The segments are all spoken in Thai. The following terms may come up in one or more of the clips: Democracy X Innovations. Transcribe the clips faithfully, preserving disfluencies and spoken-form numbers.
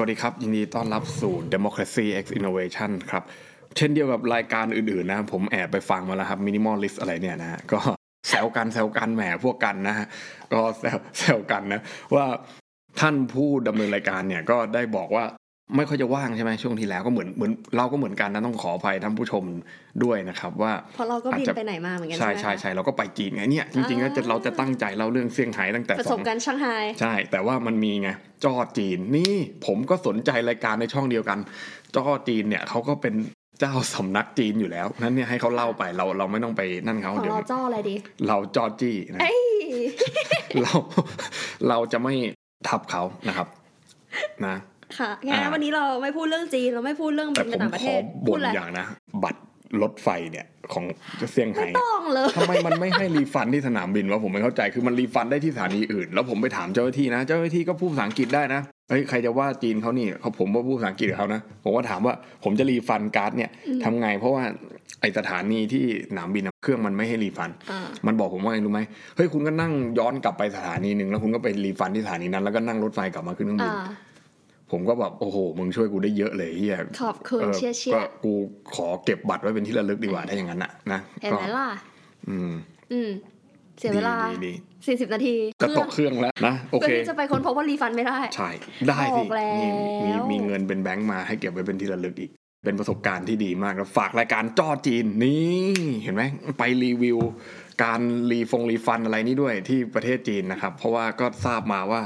สวัสดีครับยินดีต้อนรับสู่ Democracy X Innovations ครับเช่นเดียวกับรายการอื่นๆนะผมแอบไปฟังมาแล้วครับ Minimalist อะไรเนี่ยนะฮะก็แซวกันแซวกันแหมพวกกันนะฮะก็แซวแซวกันนะว่าท่านผู้ดำเนินรายการเนี่ยก็ได้บอกว่าไม่ค่อยจะว่างใช่ไหมช่วงที่แล้วก็เหมือนเหมือนเราก็เหมือนกันนะต้องขออภัยท่านผู้ชมด้วยนะครับว่าเพราะเราก็บินไปไหนมาเหมือนกันใช่ใช่ใช่เราก็ไปจีนไงเนี่ยจริงๆแล้วเราจะตั้งใจเล่าเรื่องเซี่ยงไฮ้ตั้งแต่ประสบการณ์เซี่ยงไฮ้ใช่แต่ว่ามันมีไงจ้อจีนนี่ผมก็สนใจรายการในช่องเดียวกันจ้อจีนเนี่ยเขาก็เป็นเจ้าสำนักจีนอยู่แล้วนั้นเนี่ยให้เขาเล่าไปเราเราไม่ต้องไปนั่นเขาเดี๋ยวเราจ้ออะไรดีเราจ้อจี้นะเราเราจะไม่ทับเขานะครับนะค่ะแค่วันนี้เราไม่พูดเรื่องจีนเราไม่พูดเรื่องบินไปต่างประเทศพูดอะไรอย่างนะบัตรรถไฟเนี่ยของเซี่ยงไฮ้ทำไมมันไม่ให้รีฟันที่สนามบินวะผมไม่เข้าใจคือมันรีฟันได้ที่สถานีอื่นแล้วผมไปถามเจ้าหน้าที่นะเจ้าหน้าที่ก็พูดภาษาอังกฤษได้นะเฮ้ยใครจะว่าจีนเขานี่เขาผมว่าพูดภาษาอังกฤษเขานะผมก็ถามว่าผมจะรีฟันการ์ดเนี่ยทำไงเพราะว่าไอสถานีที่สนามบินเครื่องมันไม่ให้รีฟันมันบอกผมว่าไงรู้ไหมเฮ้ยคุณก็นั่งย้อนกลับไปสถานีนึงแล้วคุณก็ไปรีฟันที่สถานีนั้นแล้วก็นั่งรถไฟกลับมาขึ้นเครื่องบินผมก็แบบโอ้โหมึงช่วยกูได้เยอะเลยเฮียขอบคุณเชียร์เชียร์ก็กูขอเก็บบัตรไว้เป็นที่ระลึกดีกว่าถ้าอย่างนั้นน่ะนะเห็นไหมล่ะอืมอืมเสียเวลาสี่สิบนาทีก็ตกเครื่องแล้วนะโอเคจะไปค้นพบว่ารีฟันไม่ได้ใช่ได้สิมีมีเงินเป็นแบงค์มาให้เก็บไว้เป็นที่ระลึกอีกเป็นประสบการณ์ที่ดีมากแล้วฝากรายการจ้อจีนนี่เห็นไหมไปรีวิวการรีฟงรีฟันอะไรนี่ด้วยที่ประเทศจีนนะครับเพราะว่าก็ทราบมาว่า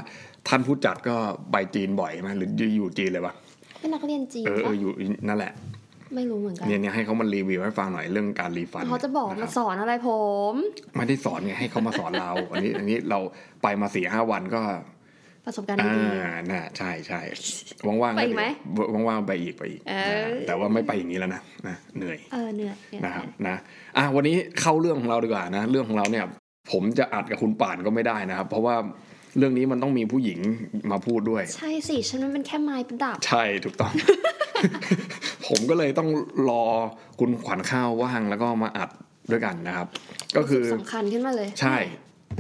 ท่านผู้จัดก็ไปจีนบ่อยมั้ยหรืออยู่จีนเลยป่ะเป็นนักเรียนจีนเอออยู่นั่นแหละไม่รู้เหมือนกันเนี่ยๆให้เขามารีวิวให้ฟังหน่อยเรื่องการรีฟันเขาจะบอกมาสอนอะไรผมไม่ได้สอนไงให้เขามาสอนเราอันนี้อันนี้เราไปมา สี่ห้า วันก็ประสบการณ์ดีอ่าน่ะใช่ๆว่างๆไปมั้ยว่างๆไปอีกไปอีกแต่ว่าไม่ไปอย่างนี้แล้วนะนะเหนื่อยเออเหนื่อยนะครับนะอ่ะวันนี้เข้าเรื่องของเราดีกว่านะเรื่องของเราเนี่ยผมจะอัดกับคุณป่านก็ไม่ได้นะครับเพราะว่าเรื่องนี้มันต้องมีผู้หญิงมาพูดด้วยใช่สิฉันมันเป็นแค่ไม้ประดับใช่ถูกต้อง ผมก็เลยต้องรอคุณขวัญข้าวว่างแล้วก็มาอัดด้วยกันนะครับก็คือสำคัญขึ้นมาเลยใช่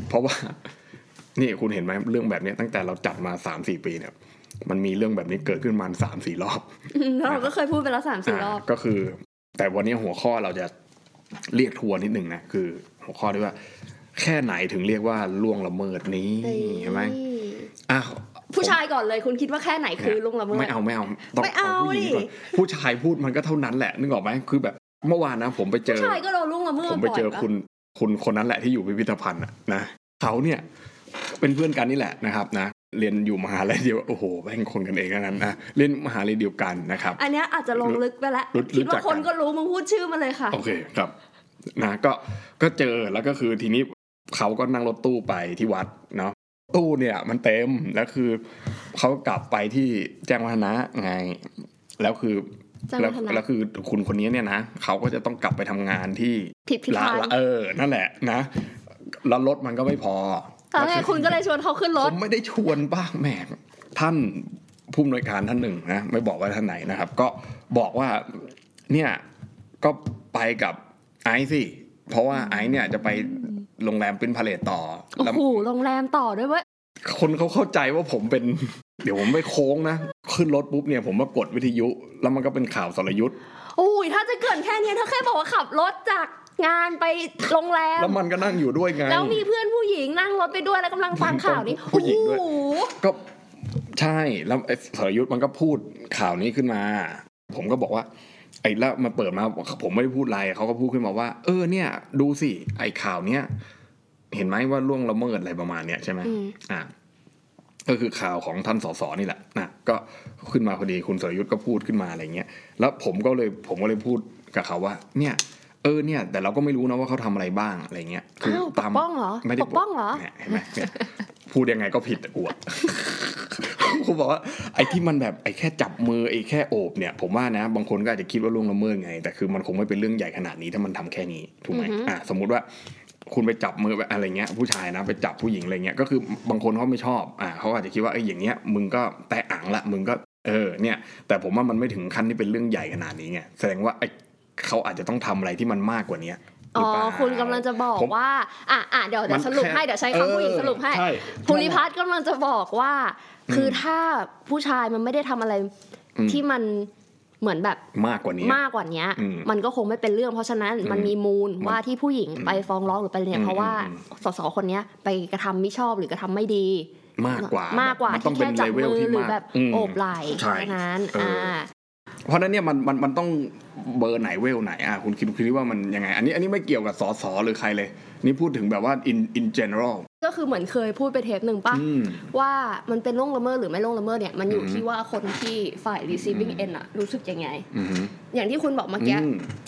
เพราะว่านี่คุณเห็นไหมเรื่องแบบนี้ตั้งแต่เราจัดมา สามถึงสี่ ปีเนี่ยมันมีเรื่องแบบนี้เกิดขึ้นมา สามถึงสี่ รอบแล้วเราก็เคยพูดไปแล้ว สามถึงสี่ รอบก็คือแต่วันนี้หัวข้อเราจะเรียกทัวร์นิดนึงนะคือหัวข้อที่ว่าแค่ไหนถึงเรียกว่าล่วงละเมิดนี้ใช่ไหมอ้าวผู้ชายก่อนเลยคุณคิดว่าแค่ไหนคือล่วงละเมิดไม่เอาไม่เอาไม่เอาดิผู้ชายพูดมันก็เท่านั้นแหละนึกออกไหมคือแบบเมื่อวานนะผมไปเจอผู้ชายก็โดนล่วงละเมิดผมไปเจอคุณคุณคนนั้นแหละที่อยู่พิพิธภัณฑ์นะเขาเนี่ยเป็นเพื่อนกันนี่แหละนะครับนะเรียนอยู่มหาลัยเดียวโอ้โหแม่งคนกันเองนั้นนะเรียนมหาลัยเดียวกันนะครับอันนี้อาจจะลงลึกไปแล้วคิดว่าคนก็รู้มึงพูดชื่อมาเลยค่ะโอเคครับนะก็ก็เจอแล้วก็คือทีนี้เขาก็นั่งรถตู้ไปที่วัดเนาะตู้เนี่ยมันเต็มแล้วคือเขากลับไปที่แจ้งวัฒนะไงแล้วคือแล้วแล้วคือคุณคนนี้เนี่ยนะเขาก็จะต้องกลับไปทำงานที่พิพิธภัณฑ์เออนั่นแหละนะแล้วรถมันก็ไม่พอแล้วคุณก็เลยชวนเขาขึ้นรถผมไม่ได้ชวนป่ะแม่ท่านผู้อำนวยการท่านหนึ่งนะไม่บอกว่าท่านไหนนะครับก็บอกว่าเนี่ยก็ไปกับไอซ์สิเพราะว่าไอซ์เนี่ยจะไปโรงแรมเป็นพาเลทต่อโอ้โหโรงแรมต่อด้วยเว้ยคนเขาเข้าใจว่าผมเป็นเดี๋ยวผมไปโค้งนะขึ้นรถปุ๊บเนี่ยผมมากดวิทยุแล้วมันก็เป็นข่าวสรยุทธโอ้ยถ้าจะเกินแค่นี้เธอแค่บอกว่าขับรถจากงานไปโรงแรมแล้วมันก็นั่งอยู่ด้วยไงแล้วมีเพื่อนผู้หญิงนั่งรถไปด้วยแล้วกำลังฟังข่าวนี้ผู้หญิงด้วยก็ใช่แล้วสรยุทธมันก็พูดข่าวนี้ขึ้นมาผมก็บอกว่าไอ้แล้วมาเปิดมาผมไม่ได้พูดอะไรเขาก็พูดขึ้นมาว่าเออเนี่ยดูสิไอ้ข่าวเนี้ยเห็นไหมว่าล่วงละเมิดอะไรประมาณเนี้ยใช่ไหมอ่าก็คือข่าวของท่านสสนี่แหละนะก็ขึ้นมาพอดีคุณสรยุทธก็พูดขึ้นมาอะไรเงี้ยแล้วผมก็เลยผมก็เลยพูดกับเขาว่าเนี่ยเออเนี่ยแต่เราก็ไม่รู้นะว่าเขาทำอะไรบ้างอะไรเงี้ยคือตามปกป้องเหรอไม่ได้ปกป้องเหรอเห็นไหมเนี่ยพูดยังไงก็ผิดอวดผมบอกว่าไอ้ที่มันแบบไอ้แค่จับมือไอ้แค่โอบเนี่ยผมว่านะบางคนก็อาจจะคิดว่าล่วงละเมิดไงแต่คือมันคงไม่เป็นเรื่องใหญ่ขนาดนี้ถ้ามันทำแค่นี้ถูกไหมอ่ะสมมติว่าคุณไปจับมืออะไรเงี้ยผู้ชายนะไปจับผู้หญิงอะไรเงี้ยก็คือบางคนเขาไม่ชอบอ่ะเขาอาจจะคิดว่าไอ้อย่างเงี้ยมึงก็แตะอ่างละมึงก็เออเนี่ยแต่ผมว่ามันไม่ถึงขั้นที่เป็นเรื่องใหญ่ขนาดนี้ไงแสดงว่าไอ้เขาอาจจะต้องทำอะไรที่มันมากกว่านี้ อ๋อคุณกำลังจะบอกว่าอ่ะอ่ะเดี๋ยวเดี๋ยวสรุปให้เดี๋ยวใช้คำผู้หญิงสรุปให้ภูริพัฒน์กำลังจะบอกว่าคือถ้าผู้ชายมันไม่ได้ทำอะไรที่มันเหมือนแบบมากกว่านี้มากกว่านี้มันก็คงไม่เป็นเรื่องเพราะฉะนั้นมันมีมูลว่าที่ผู้หญิงไปฟ้องร้องหรือไปเนี่ยเพราะว่าสสคนนี้ไปกระทำไม่ชอบหรือกระทำไม่ดีมากกว่ามากกว่าที่แค่จับมือหรือแบบโอบไหล่นั้นอ่าเพราะนั้นเนี่ยมันมันมันต้องเบอร์ไหนเวลไหนอ่ะคุณคิดคิดว่ามันยังไงอันนี้อันนี้ไม่เกี่ยวกับสสหรือใครเลยนี่พูดถึงแบบว่า in in general ก็คือเหมือนเคยพูดไปเทปหนึ่งป่ะว่ามันเป็นล่วงละเมิดหรือไม่ล่วงละเมิดเนี่ยมันอยู่ที่ว่าคนที่ฝ่าย receiving end อ่ะรู้สึกยังไงอย่างที่คุณบอกเมื่อกี้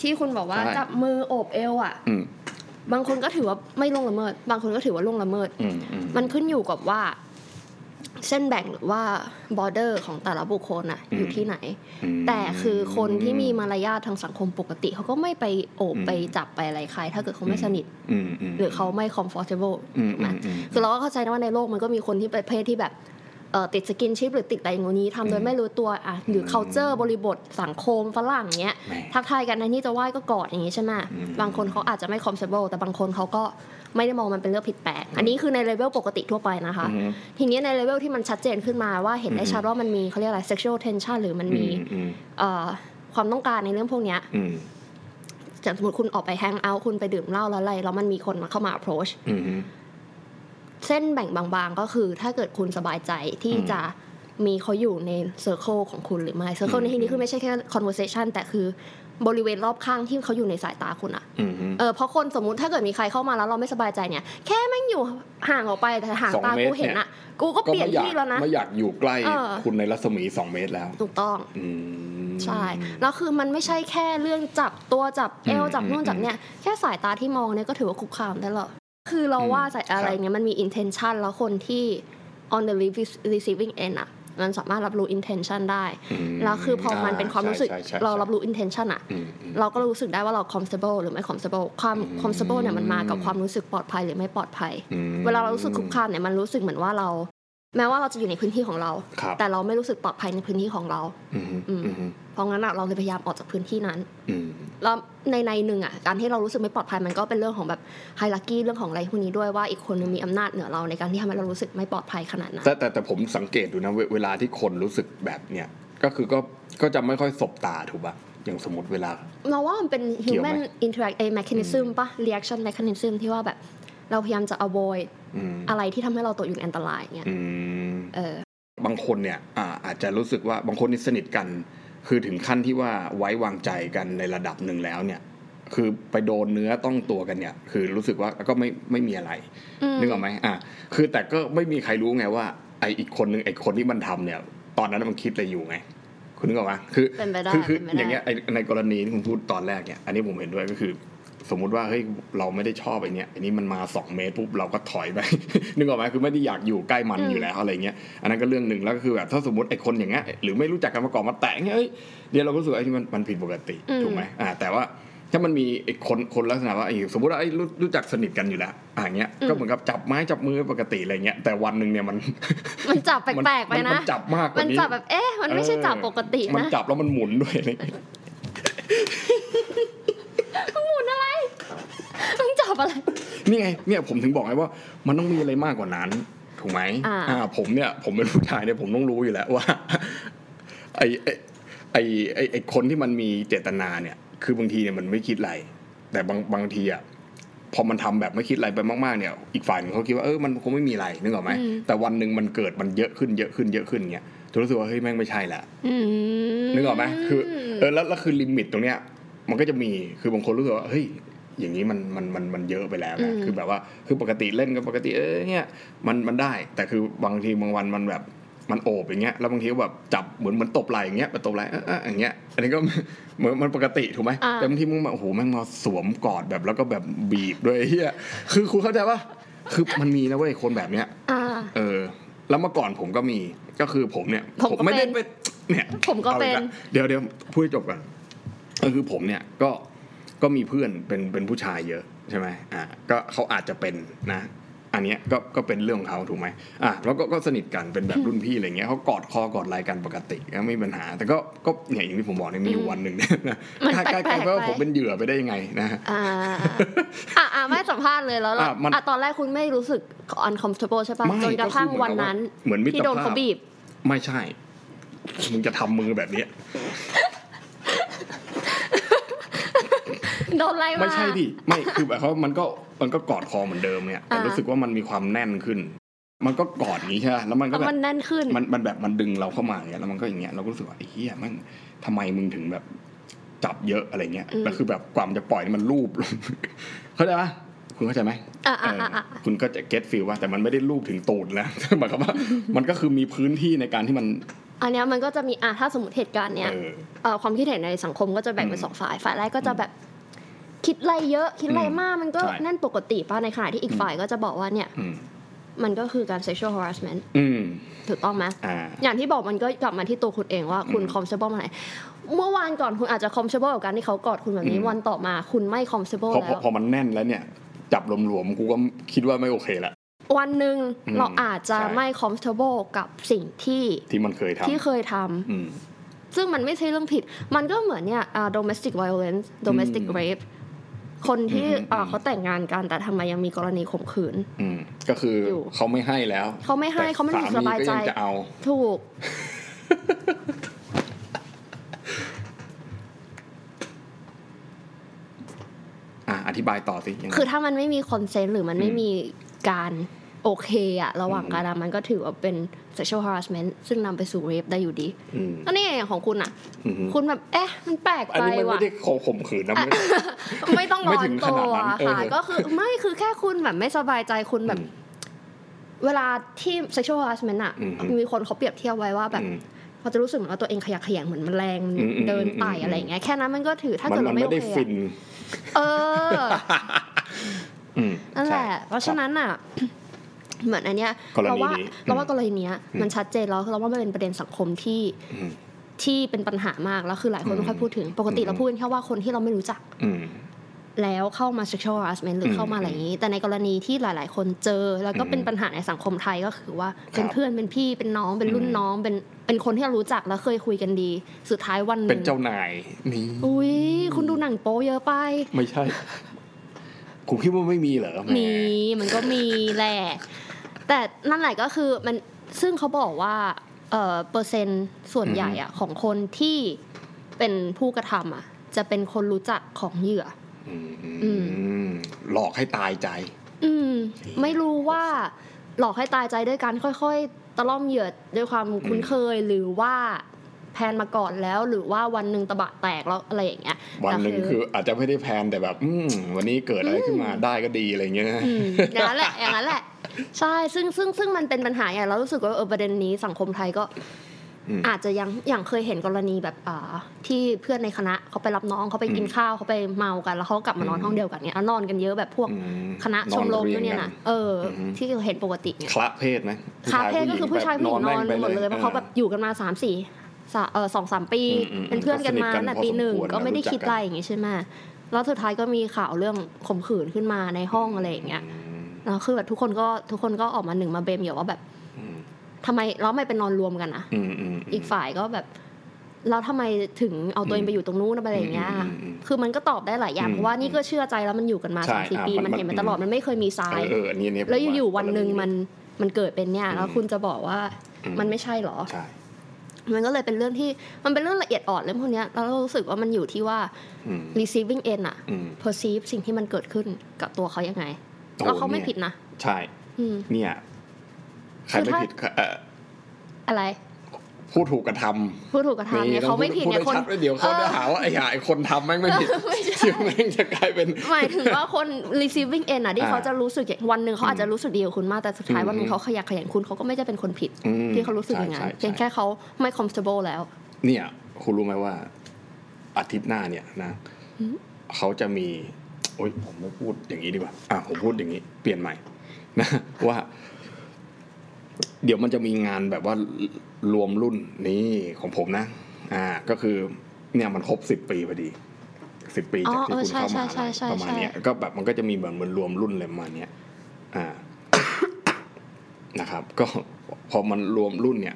ที่คุณบอกว่าจับมือโอบเอวอ่ะบางคนก็ถือว่าไม่ล่วงละเมิดบางคนก็ถือว่าล่วงละเมิดมันขึ้นอยู่กับว่าเส้นแบ่งหรือว่า border ของแต่ละบุคคลน่ะอยู่ที่ไหนแต่คือคนที่มีมารยาททางสังคมปกติเขาก็ไม่ไปโอบไปจับไปอะไรใครถ้าเกิดเขาไม่สนิทหรือเขาไม่ comfortable ถูกไหมคือเราก็เข้าใจนะว่าในโลกมันก็มีคนที่ประเภทที่แบบติดสกินชิพหรือติดอะไรอย่างนี้ทำโดยไม่รู้ตัวอ่ะหรือ culture บริบทสังคมฝรั่งเนี้ยทักทายกันในนี่จะไหว้ก็กอดอย่างนี้ใช่ไหมบางคนเขาอาจจะไม่ comfortable แต่บางคนเขาก็ไม่ได้มองมันเป็นเรื่องผิดแปลกอันนี้คือในเลเวลปกติทั่วไปนะคะทีนี้ในเลเวลที่มันชัดเจนขึ้นมาว่าเห็นได้ชัดว่ามันมีเขาเรียกอะไร sexual tension หรือมันมีความต้องการในเรื่องพวกเนี้ยอย่างสมมติคุณออกไป hang out คุณไปดื่มเหล้าแล้วอะไรแล้วมันมีคนมาเข้ามา approachเส้นแบ่งบางๆก็คือถ้าเกิดคุณสบายใจที่จะมีเขาอยู่ในเซอร์เคิลของคุณหรือไม่เซอร์เคิลในที่นี้คือไม่ใช่แค่คอนเวอร์เซชันแต่คือบริเวณรอบข้างที่เขาอยู่ในสายตาคุณอ่ะเออเพราะคนสมมุติถ้าเกิดมีใครเข้ามาแล้วเราไม่สบายใจเนี่ยแค่แม่งอยู่ห่างออกไปแต่ห่างตากูเห็นอ่ะกูก็เปลี่ยนที่แล้วนะไม่อยากอยู่ใกล้คุณในรัศมีสองเมตรแล้วถูกต้องใช่แล้วคือมันไม่ใช่แค่เรื่องจับตัวจับเอวจับนู่นจับเนี่ยแค่สายตาที่มองเนี่ยก็ถือว่าคุกคามได้แล้วคือเราว่าใส่อะไรเนี่ยมันมี intention แล้วคนที่ on the receiving end อ่ะมันสามารถรับรู้ intention ได้แล้วคือพอมันเป็นความรู้สึกเรารับรู้ intention อ่ะเราก็รู้สึกได้ว่าเรา comfortable หรือไม่ comfortable ความ comfortable เนี่ยมันมากับความรู้สึกปลอดภัยหรือไม่ปลอดภัยเวลาเรารู้สึกคุกคามเนี่ยมันรู้สึกเหมือนว่าเราแม้ว่าเราจะอยู่ในพื้นที่ของเราแต่เราไม่รู้สึกปลอดภัยในพื้นที่ของเราเพราะงั้นเราเลยพยายามออกจากพื้นที่นั้นแล้วในในหนึ่งอ่ะการที่เรารู้สึกไม่ปลอดภัยมันก็เป็นเรื่องของแบบไฮรักกี้เรื่องของอะไรพวกนี้ด้วยว่าอีกคนนึงมีอำนาจเหนือเราในการที่ทำให้เรารู้สึกไม่ปลอดภัยขนาดนั้นแต่แต่แต่ผมสังเกตดูนะเวลาที่คนรู้สึกแบบเนี้ยก็คือก็ก็จะไม่ค่อยสบตาถูกป่ะอย่างสมมติเวลาเราว่ามันเป็น human interaction mechanism ป่ะ reaction mechanism ที่ว่าแบบเราพยายามจะ avoid อะไรที่ทำให้เราตกอยู่ในอันตรายเงี้ยเออบางคนเนี่ยอาจจะรู้สึกว่าบางคนนี่สนิทกันคือถึงขั้นที่ว่าไว้วางใจกันในระดับหนึ่งแล้วเนี่ยคือไปโดนเนื้อต้องตัวกันเนี่ยคือรู้สึกว่าก็ไม่ไม่มีอะไรนึกออกไหมอ่ะคือแต่ก็ไม่มีใครรู้ไงว่าไออีกคนนึงไอคนที่มันทำเนี่ยตอนนั้นมันคิดอะไรอยู่ไงคุณนึกออกไหมคือคืออย่างเงี้ยในกรณีที่คุณพูดตอนแรกเนี่ยอันนี้ผมเห็นด้วยก็คือสมมุติว่าเฮ้ยเราไม่ได้ชอบไอ้เนี้ยไอ้นี้มันมาสองเมตรปุ๊บเราก็ถอยไป นึกออกไหมคือไม่ได้อยากอยู่ใกล้มันอยู่แล้วอะไรเงี้ยอันนั้นก็เรื่องนึงแล้วก็คือแบบถ้าสมมติไอ้คนอย่างเงี้ยหรือไม่รู้จักกันมาก่อนมาแตะเงี้ยเอ้ยเดี๋ยวเราก็รู้สึกไอ้ที่มันมันผิดปกติถูกไหมอ่าแต่ว่าถ้ามันมีไอ้คนคนลักษณะว่าไอ้สมมติว่าไอ้รู้จักสนิทกันอยู่แล้วอ่าเงี้ยก็เหมือนกับจับไม้จับมือปกติอะไรเงี้ยแต่วันนึงเนี่ยมันมันจับแปลกๆไปนะมันจับมากกว่านี้มันจับแบบเอ๊ะมันไม่ใช่จับปกตินะมันจับแล้วมันหมุนด้วยต้องจับอะไรนี่ไงเนี่ยผมถึงบอกไงว่ามันต้องมีอะไรมากกว่านั้นถูกไหมอ่าผมเนี่ยผมเป็นผู้ชายเนี่ยผมต้องรู้อยู่แล้วว่าไอ้ไอ้ไอ้ไอ้คนที่มันมีเจตนาเนี่ยคือบางทีเนี่ยมันไม่คิดอะไรแต่บางบางทีอ่ะพอมันทำแบบไม่คิดอะไรไปมากๆเนี่ยอีกฝ่ายนึงเขาคิดว่าเออมันคงไม่มีอะไรนึกออกไหมแต่วันนึงมันเกิดมันเยอะขึ้นเยอะขึ้นเยอะขึ้นเงี้ยจะรู้สึกว่าเฮ้ยแม่งไม่ใช่ละนึกออกไหมคือเออแล้วแล้วคือลิมิตตรงเนี้ยมันก็จะมีคือบางคนรู้สึกว่าเฮ้ยอย่างนี้มันมันมันมันเยอะไปแล้วนะคือแบบว่าคือปกติเล่นก็ปกติเออเนี่ยมันมันได้แต่คือบางทีบางวันมันแบบมันโอบอย่างเงี้ยแล้วบางทีแบบจับเหมือนเหมือนตบไหล่อย่างเงี้ยไปตบไหล่เอออย่างเงี้ยอันนี้ก็เหมือนมันปกติถูกไหมแต่บางทีมึงแบบโอ้โหแม่งมาสวมกอดแบบแล้วก็แบบบีบด้วยเฮียคือคุณเข้าใจป่ะคือมันมีนะเว้ยคนแบบเนี้ยเออแล้วเมื่อก่อนผมก็มีก็คือผมเนี่ยผมไม่ได้เป็นเนี่ยผมก็เป็นเดี๋ยวเดี๋ยวพูดจบก่อนก็คือผมเนี่ยก็ก็มีเพื่อนเป็นเป็นผู้ชายเยอะใช่ไหมอ่าก็เขาอาจจะเป็นนะ อันนี้ก็ก็เป็นเรื่องของเขาถูกไหมอ่ะแล้วก็ก็สนิทกันเป็นแบบรุ่นพี่อะไรเงี้ยเขากอดคอกอดไหล่กันปกติก็ไม่มีปัญหาแต่ก็ก็เนี่ยอย่างที่ผมบอกเนี่ยมีวันหนึ่งเนี่ยนะกลายเป็นว่าผมเป็นเหยื่อไปได้ยังไงนะอ่าอ่าอ่าไม่สัมภาษณ์เลยแล้วอ่ะตอนแรกคุณไม่รู้สึก uncomfortable ใช่ป่ะจนกระทั่งวันนั้นที่โดนเขาบีบไม่ใช่มึงจะทำมือแบบนี้โดนไล่มาไม่ใช่ดิไม่คือแบบเขามันก็มันก็กอดคอเหมือนเดิมเนี่ยแต่รู้สึกว่ามันมีความแน่นขึ้นมันก็กอดอย่างนี้ใช่ป่ะแล้วมันก็แบบมันแน่นขึ้นมันมันแบบมันดึงเราเข้ามาอย่างเงี้ยแล้วมันก็อย่างเงี้ยเราก็รู้สึกว่าไอ้เหี้ยมันทำไมมึงถึงแบบจับเยอะอะไรเงี้ยแล้วคือแบบความจะปล่อยมันลูบเข้าใจป่ะคุณเข้าใจไหมคุณก็จะเก็ตฟีลว่าแต่มันไม่ได้ลูบถึงตูดนะหมายความว่ามันก็คือมีพื้นที่ในการที่มันอันนี้มันก็จะมีอ่ะถ้าสมมติเหตุการณ์เนี้ยความคิดเห็นในสังคมก็จะแบ่งเป็นสองฝ่ายฝ่ายแรกก็จะแบบคิดไรเยอะคิดไรมากมันก็นั่นปกติป่ะในขณะที่อีกฝ่ายก็จะบอกว่าเนี่ยมันก็คือการ sexual harassment ถูกต้องไหม อ, อย่างที่บอกมันก็กลับมาที่ตัวคุณเองว่าคุณ comfortable ไหนเมื่อวานก่อนคุณอาจจะ comfortable กับการที่เขากอดคุณแบบนี้วันต่อมาคุณไม่ comfortable แล้วพ อ, พอมันแน่นแล้วเนี่ยจับหลวมๆกูก็คิดว่าไม่โอเคละวันนึงเราอาจจะไม่ comfortable กับสิ่งที่ที่มันเคยทำที่เคยทำซึ่งมันไม่ใช่เรื่องผิดมันก็เหมือนเนี่ย uh, domestic violence domestic rapeคนที่เขาแต่งงานกันแต่ทำไมยังมีกรณีข่มขืนก็คือเขาไม่ให้แล้วเขาไม่ให้เขาไม่มีสบายใจถูก อธิบายต่อสิคือถ้ามันไม่มีคอนเซนต์หรือมันไม่มีการโอเคอะระหว่างกันมันก็ถือว่าเป็น sexual harassment ซึ่งนำไปสู่ rape ได้อยู่ดีอันนี้ของคุณอะคุณแบบเอ๊ะมันแปลกไปว่ะอันนี้มันไม่ได้ข่มขืนนะไม่ต้องร้อนตัวค่ะก็คือไม่คือแค่คุณแบบไม่สบายใจคุณแบบเวลาที่ sexual harassment อะมีคนเขาเปรียบเทียบไว้ว่าแบบเขาจะรู้สึกเหมือนว่าตัวเองขยักขยั่งเหมือนแมลงเดินไต่อะไรอย่างเงี้ยแค่นั้นมันก็ถือถ้าเกิดเราไม่โอเคเออนั่นแหละเพราะฉะนั้นอะเหมือนอันเนี้ยเราว่าเราว่ากรณีเนี้ยมันชัดเจนแล้วเราว่ามันเป็นประเด็นสังคมที่ที่เป็นปัญหามากแล้วคือหลายคนไม่ค่อยพูดถึงปกติเราพูดแค่ว่าคนที่เราไม่รู้จักแล้วเข้ามา sexual harassment หรือเข้ามาอะไรอย่างนี้แต่ในกรณีที่หลายๆคนเจอแล้วก็เป็นปัญหาในสังคมไทยก็คือว่าเป็นเพื่อนเป็นพี่เป็นน้องเป็นรุ่นน้องเป็นเป็นคนที่เรารู้จักแล้วเคยคุยกันดีสุดท้ายวันนึงเป็นเจ้านายนี่อุ๊ยคุณดูหนังโป๊เยอะไปไม่ใช่คุณคิดว่าไม่มีเหรอมีมันก็มีแหละแต่นั่นแหละก็คือมันซึ่งเขาบอกว่าเอ่อเปอร์เซ็นต์ส่วนใหญ่อะของคนที่เป็นผู้กระทำอะจะเป็นคนรู้จักของเหยื่อหลอกให้ตายใจไม่รู้ว่าหลอกให้ตายใจด้วยการค่อยๆตะล่อมเหยื่อด้วยความคุ้นเคยหรือว่าแพลนมาก่อนแล้วหรือว่าวันนึงตะบะแตกแล้วอะไรอย่างเงี้ยวันนึงคืออาจจะไม่ได้แพลนแต่แบบวันนี้เกิดอะไรขึ้นมาได้ก็ดีอะไรเงี้ยอย่างนั้นแหละอย่างนั้นแหละใช่ซึ่งซึ่งซึ่งมันเป็นปัญหาใหญ่เรารู้สึกว่าเออประเด็นนี้สังคมไทยก็อาจจะยังอย่างเคยเห็นกรณีแบบอ่าที่เพื่อนในคณะเขาไปรับน้องเขาไปกินข้าวเขาไปเมากันแล้วเขากลับมานอนห้องเดียวกันเนี่ยนอนกันเยอะแบบพวกคณะชมรมเนี่ยนะเออที่เห็นปกติเนี่ยคละเพศไหมคละเพศก็คือผู้ชายผู้หญิงนอนหมดเลยเพราะเขาแบบอยู่กันมาสามสี่เออสองสามปีเป็นเพื่อนกันมาตั้งแต่ปีหนึ่งก็ไม่ได้คิดอะไรอย่างงี้ใช่ไหมแล้วสุดท้ายก็มีข่าวเรื่องข่มขืนขึ้นมาในห้องอะไรอย่างเงี้ยแล้วคือแบบทุกคนก็ทุกคนก็ออกมาหนึ่งมาเบมอยู่ว่าแบบทำไมแล้วไม่เป็นนอนรวมกันนะอีกฝ่ายก็แบบแล้วทำไมถึงเอาตัวเองไปอยู่ตรงนู้นอะไรอย่างเงี้ยคือมันก็ตอบได้หลายอย่างเพราะว่านี่ก็เชื่อใจแล้วมันอยู่กันมาสามสี่ปีมันเห็นมาตลอดมันไม่เคยมีทรายแล้วอยู่ๆวันนึงมันมันเกิดเป็นเนี่ยแล้วคุณจะบอกว่ามันไม่ใช่หรอมันก็เลยเป็นเรื่องที่มันเป็นเรื่องละเอียดอ่อนเรื่องพวกนี้แล้วเรารู้สึกว่ามันอยู่ที่ว่า receiving end อะ perceive สิ่งที่มันเกิดขึ้นกับตัวเขายังไงแล้วเขาไม่ผิดนะใช่เนี่ยใครไม่ผิดอะไรผู้ถูกกระทำผู้ถูกกระทำเนี่ยเขาไม่ผิดเนี่ยคนเดี๋ยวเขาจะหาว่าไอ้ห่าไอ้คนทำแม่งไม่ผิดที่แม่งจะกลายเป็นหมายถึงว่าคน receiving end อ่ะที่เขาจะรู้สึกวันนึงเขาอาจจะรู้สึกดีกับคุณมากแต่สุดท้ายวันนึงเขาขยักขยั่งคุณเขาก็ไม่ได้เป็นคนผิดที่เขารู้สึกอย่างนั้นเพียงแค่เขาไม่ comfortable แล้วเนี่ยคุณรู้ไหมว่าอาทิตย์หน้าเนี่ยนะเขาจะมีโอ๊ยผมไม่พูดอย่างนี้ดีกว่าอ่ะผมพูดอย่างนี้เปลี่ยนใหม่นะว่าเดี๋ยวมันจะมีงานแบบว่ารวมรุ่นนี่ของผมนะอ่าก็คือเนี่ยมันครบสิบปีพอดีสิบปีจากที่คุณเข้ามาประมาณเนี้ยก็แบบมันก็จะมีแบบเหมือนรวมรุ่นอะไรประมาณเนี้ยอ่า นะครับก็พอมันรวมรุ่นเนี่ย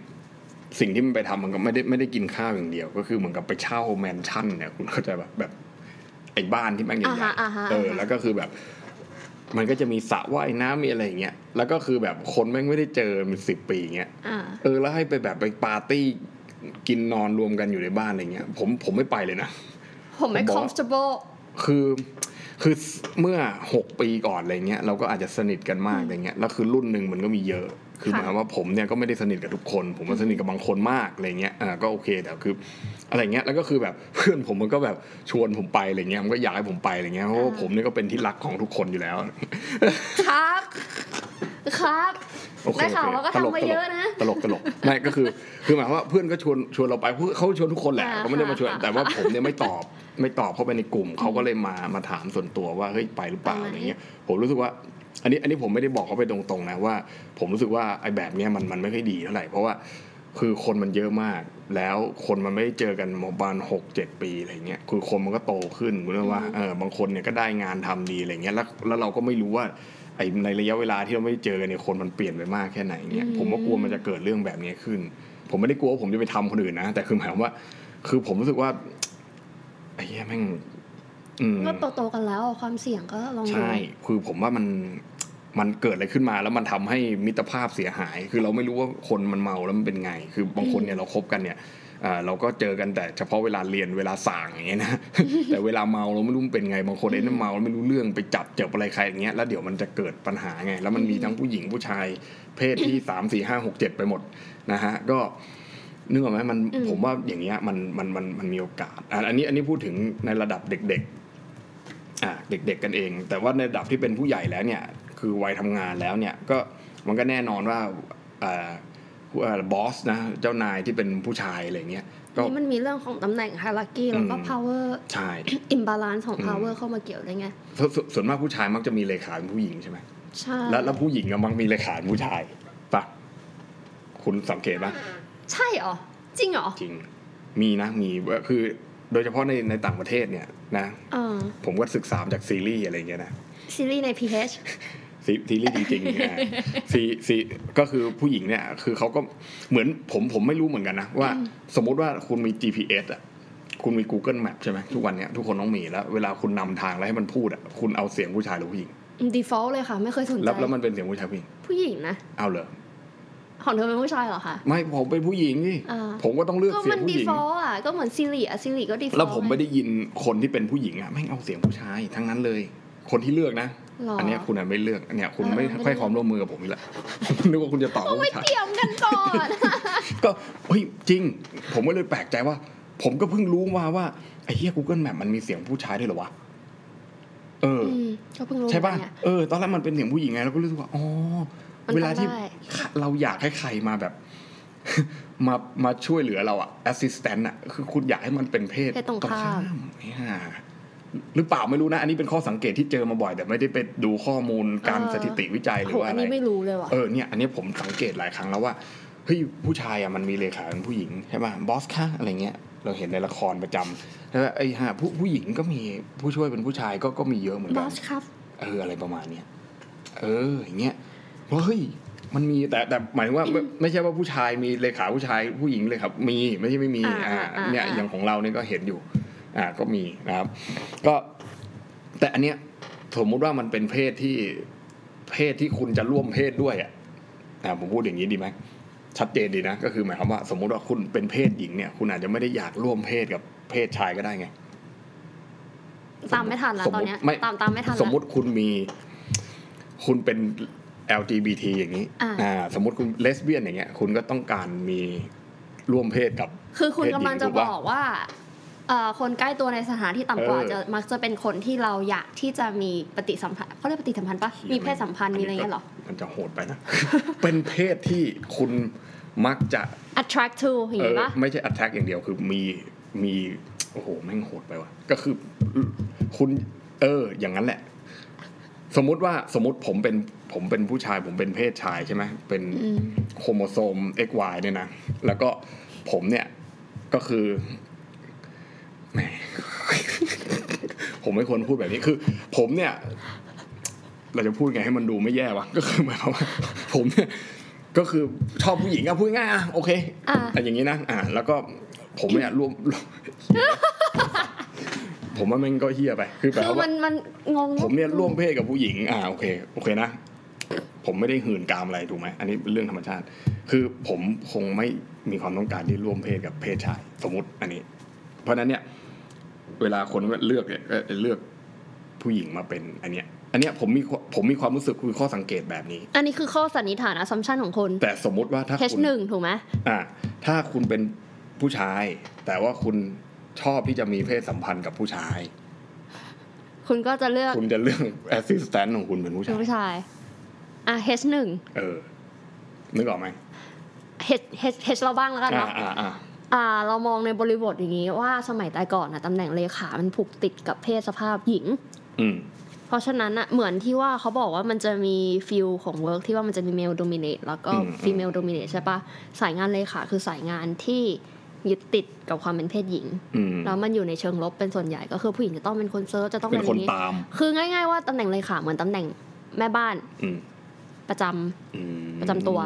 สิ่งที่มันไปทำมันก็ไม่ได้ไม่ได้กินข้าวอย่างเดียวก็คือเหมือนกับไปเช่าแมนชั่นเนี่ยคุณเข้าใจป่ะแบบไอ้บ้านที่มันใหญ่ๆเออแล้วก็คือแบบมันก็จะมีสระว่ายน้ำมีอะไรอย่างเงี้ยแล้วก็คือแบบคนแม่งไม่ได้เจอเป็นสิบปีอย่างเงี้ยเออแล้วให้ไปแบบไปปาร์ตี้กินนอนรวมกันอยู่ในบ้านอะไรเงี้ยผมผมไม่ไปเลยนะผมไม่ comfortable คือคือเมื่อหกปีก่อนอะไรเงี้ยเราก็อาจจะสนิทกันมากอะไรเงี้ยแล้วคือรุ่นนึงมันก็มีเยอะคือหมายความว่าผมเนี่ยก็ไม่ได้สนิทกับทุกคนผมก็สนิทกับบางคนมากอะไรเงี้ยอ่าก็โอเคแต่คืออะไรเงี้ยแล้วก็คือแบบเพื่อนผมมันก็แบบชวนผมไปอะไรเงี้ยมันก็อยากให้ผมไปอะไรเงี้ยเพราะว่าผมเนี่ยก็เป็นที่รักของทุกคนอยู่แล้วครับครับได้ข่าวว่าก็ทำมาเยอะนะตลกตลกไม่ก็คือคือหมายความว่าเพื่อนก็ชวนชวนเราไปเขาชวนทุกคนแหละก็ไม่ได้มาชวนแต่ว่าผมเนี่ยไม่ตอบไม่ตอบเข้าไปในกลุ่มเขาก็เลยมามาถามส่วนตัวว่าเฮ้ยไปหรือเปล่าอะไรเงี้ยผมรู้สึกว่าอันนี้อันนี้ผมไม่ได้บอกเขาไปตรงๆนะว่าผมรู้สึกว่าไอ้แบบเนี้ยมันมันไม่ค่อยดีเท่าไหร่เพราะว่าคือคนมันเยอะมากแล้วคนมันไม่ได้เจอกันมาประมาณ หกเจ็ด ปีอะไรเงี้ยคือคนมันก็โตขึ้นเหมือนว่าเออบางคนเนี่ยก็ได้งานทำดีอะไรเงี้ยแล้วแล้วเราก็ไม่รู้ว่าไอ้ในระยะเวลาที่เราไม่ได้เจอกันเนี่ยคนมันเปลี่ยนไปมากแค่ไหนเงี้ยผมก็กลัวมันจะเกิดเรื่องแบบนี้ขึ้นผมไม่ได้กลัวผมจะไปทำคนอื่นนะแต่คือหมายความว่าคือผมรู้สึกว่าไอ้เหี้ยแม่งก็โตๆกันแล้วความเสี่ยงก็ลองดูใช่คือผมว่ามันมันเกิดอะไรขึ้นมาแล้วมันทำให้มิตรภาพเสียหายคือเราไม่รู้ว่าคนมันเมาแล้วมันเป็นไงคือบางคนเนี่ยเราคบกันเนี่ยเราก็เจอกันแต่เฉพาะเวลาเรียนเวลาส่างอย่างเงี้ยนะ แต่เวลาเมาเราไม่รู้มันเป็นไงบางคนเองเมาเราไม่รู้เรื่องไปจับเจออะไรใครอย่างเงี้ยแล้วเดี๋ยวมันจะเกิดปัญหาไงแล้วมันมีทั้งผู้หญิงผู้ชายเพศที่สามสี่ห้าหกเจ็ดไปหมดนะฮะก็นึกออกไหมมันผมว่าอย่างเงี้ยมันมันมันมันมีโอกาสอันนี้อันนี้พูดถึงในระดับเด็กๆอ่าเด็กๆกันเองแต่ว่าในระดับที่เป็นผู้ใหญ่แล้วเนี่ยคือวัยทำงานแล้วเนี่ยก็มันก็แน่นอนว่าอ่าบอสนะเจ้านายที่เป็นผู้ชายอะไรเงี้ยก็นี่มันมีเรื่องของตำแหน่งไฮรักกี้แล้วก็ power ใช่ imbalance ของ power เข้ามาเกี่ยวได้ไงส่วนมากผู้ชายมักจะมีเลขาเป็นผู้หญิงใช่ไหมใช่แล้วแล้วผู้หญิงก็มักมีเลขาเป็นผู้ชายปะคุณสังเกตปะใช่หรอจริงหรอจริงมีนะมีคือโดยเฉพาะในในต่างประเทศเนี่ยนะผมก็ศึกษาจากซีรีส์อะไรเงี้ยนะซีรีส์ใน พี เอช ซีซีรีส์จริงๆนะซีซีก็คือผู้หญิงเนี่ยคือเขาก็เหมือนผมผมไม่รู้เหมือนกันนะว่าสมมติว่าคุณมี จี พี เอส อ่ะคุณมี Google Map ใช่ไหมทุกวันเนี้ยทุกคนต้องมีแล้วเวลาคุณนำทางแล้วให้มันพูดอ่ะคุณเอาเสียงผู้ชายหรือผู้หญิง default เลยค่ะไม่เคยสนใจแล้วแล้วมันเป็นเสียงผู้ชายผู้หญิงผู้หญิงนะเอาเหรอของเธอเป็นผู้ชายเหรอคะไม่ผมเป็นผู้หญิงนี่ผมก็ต้องเลือกเสียงผู้หญิงก็มัน default อ่ะก็เหมือน Siri อ่ะ Siri ก็ default แล้วผมไม่ได้ยินคนที่เป็นผู้หญิงอ่ะแม่งเอาเสียงผู้ชายทั้งนั้นเลยคนที่เลือกนะอันนี้คุณไม่เลือกอันนี้คุณไม่ค่อยความร่วมมือกับผมอีกแล้วนึกว่าคุณจะตอบว่าไม่เตรียมกันก่อนก็เฮ้ยจริงผมก็เลยแปลกใจว่าผมก็เพิ่งรู้มาว่าไอ้เหี้ย Google Map มันมีเสียงผู้ชายด้วยเหรอวะเออก็เพิ่งรู้ใช่ป่ะเออตอนแรกมันเป็นเสียงผู้หญิงไงแล้วก็รู้สึกว่าอ๋อเวลาที่เราอยากให้ใครมาแบบมามาช่วยเหลือเราอ่ะแอสซิสแตนต์อ่ะคือคุณอยากให้มันเป็นเพศตรงข้ามเนี่ยหรือเปล่าไม่รู้นะอันนี้เป็นข้อสังเกตที่เจอมาบ่อยแต่ไม่ได้ไปดูข้อมูลการสถิติวิจัยหรือว่าอะไรอันนี้ไม่รู้เลยว่ะเออเนี่ยอันนี้ผมสังเกตหลายครั้งแล้วว่าเฮ้ยผู้ชายอ่ะมันมีเลขาเป็นผู้หญิงใช่ป่ะบอสคะอะไรเงี้ยเราเห็นในละครประจำแล้วไอ้ห่าผู้ผู้หญิงก็มีผู้ช่วยเป็นผู้ชายก็ก็มีเยอะเหมือนกันบอสครับเอออะไรประมาณเนี้ยเอออย่างเงี้ยเฮ้ยมันมีแต่แต่หมายถึงว่าไม่ใช่ว่าผู้ชายมีเลขาผู้ชายผู้หญิงเลยครับมีไม่ใช่ไม่มีอ่าเนี่ยอย่างของเราเนี่ยก็เห็นอยู่อ่าก็มีนะครับก็แต่อันเนี้ยสมมุติว่ามันเป็นเพศที่เพศที่คุณจะร่วมเพศด้วยอ่ะอ่าผมพูดอย่างนี้ดีไหมชัดเจนดีนะก็คือหมายความว่าสมมุติว่าคุณเป็นเพศหญิงเนี่ยคุณอาจจะไม่ได้อยากร่วมเพศกับเพศชายก็ได้ไงตามไม่ทันแล้วตอนเนี้ยตามตามไม่ทันแล้วสมมุติคุณมีคุณเป็น แอล จี บี ที อย่างนี้อ่าสมมุติคุณเลสเบี้ยนอย่างเงี้ยคุณก็ต้องการมีร่วมเพศกับคือคุณกำลังจะบอกว่าคนใกล้ตัวในสถานที่ต่ำกว่าจะมักจะเป็นคนที่เราอยากที่จะมีปฏิสัมพันธ์เขาเรียกปฏิสัมพันธ์ปะมีเพศสัมพันธ์มีอะไรอย่างเงี้ยหรอมันจะโหดไปนะ เป็นเพศที่คุณมักจะ attract to อย่างงี้ปะไม่ใช่ attract อย่างเดียวคือมีมีโอ้โหแม่งโหดไปว่ะก็คือคุณเอออย่างนั้นแหละสมมติว่าสมมติผมเป็นผมเป็นผู้ชายผมเป็นเพศชายใช่ไหมเป็นโครโมโซม เอ็กซ์ วาย เนี่ยนะแล้วก็ผมเนี่ยก็คือแหมผมไม่ควรพูดแบบนี้คือผมเนี่ยเราจะพูดไงให้มันดูไม่แย่วะก็คือหมายความว่าผมเนี่ย ก็คือชอบผู้หญิงอ่ะพูดง่ายอ่ะโอเคแต่อย่างงี้นะอ่ะแล้วก็ผมเนี่ยรวมผมว่ามันก็เหี้ยไปคือแบบว่ามันมันงงผมเนี่ยร่วมเพศกับผู้หญิงอ่ะโอเคโอเคนะผมไม่ได้หื่นกามอะไรถูกมั้ยอันนี้เป็นเรื่องธรรมชาติคือผมคงไม่มีความต้องการที่ร่วมเพศกับเพศชายสมมุติอันนี้เพราะนั้นเนี่ยเวลาคนเลือกเนี่ยเลือกผู้หญิงมาเป็นอันเนี้ยอันเนี้ยผมมีผมมีความรู้สึกคือข้อสังเกตแบบนี้อันนี้คือข้อสันนิษฐาน assumption ของคนแต่สมมุติว่าถ้าคุณ เอช หนึ่ง ถูกมั้ยอ่าถ้าคุณเป็นผู้ชายแต่ว่าคุณชอบที่จะมีเพศสัมพันธ์กับผู้ชายคุณก็จะเลือกคุณจะเลือก assistant ของคุณเป็นผู้ชายผู้ชายอ่ะ เอช หนึ่ง เออนึกออกมั้ย H H H เราบ้างแล้วกันเนาะอ่าอ่าเรามองในบริบทอย่างนี้ว่าสมัยแต่ก่อนน่ะตำแหน่งเลขามันผูกติดกับเพศสภาพหญิงอืมเพราะฉะนั้นน่ะเหมือนที่ว่าเขาบอกว่ามันจะมีฟิลของเวิร์คที่ว่ามันจะมีเมลโดมิเนตแล้วก็ฟีเมลโดมิเนตใช่ปะสายงานเลขาคือสายงานที่ยึดติดกับความเป็นเพศหญิงแล้วมันอยู่ในเชิงลบเป็นส่วนใหญ่ก็คือผู้หญิงจะต้องเป็นคนเซิร์ฟจะต้องเป็นคนตามคือง่ายๆว่าตำแหน่งเลขาเหมือนตำแหน่งแม่บ้านประจำประจำตัว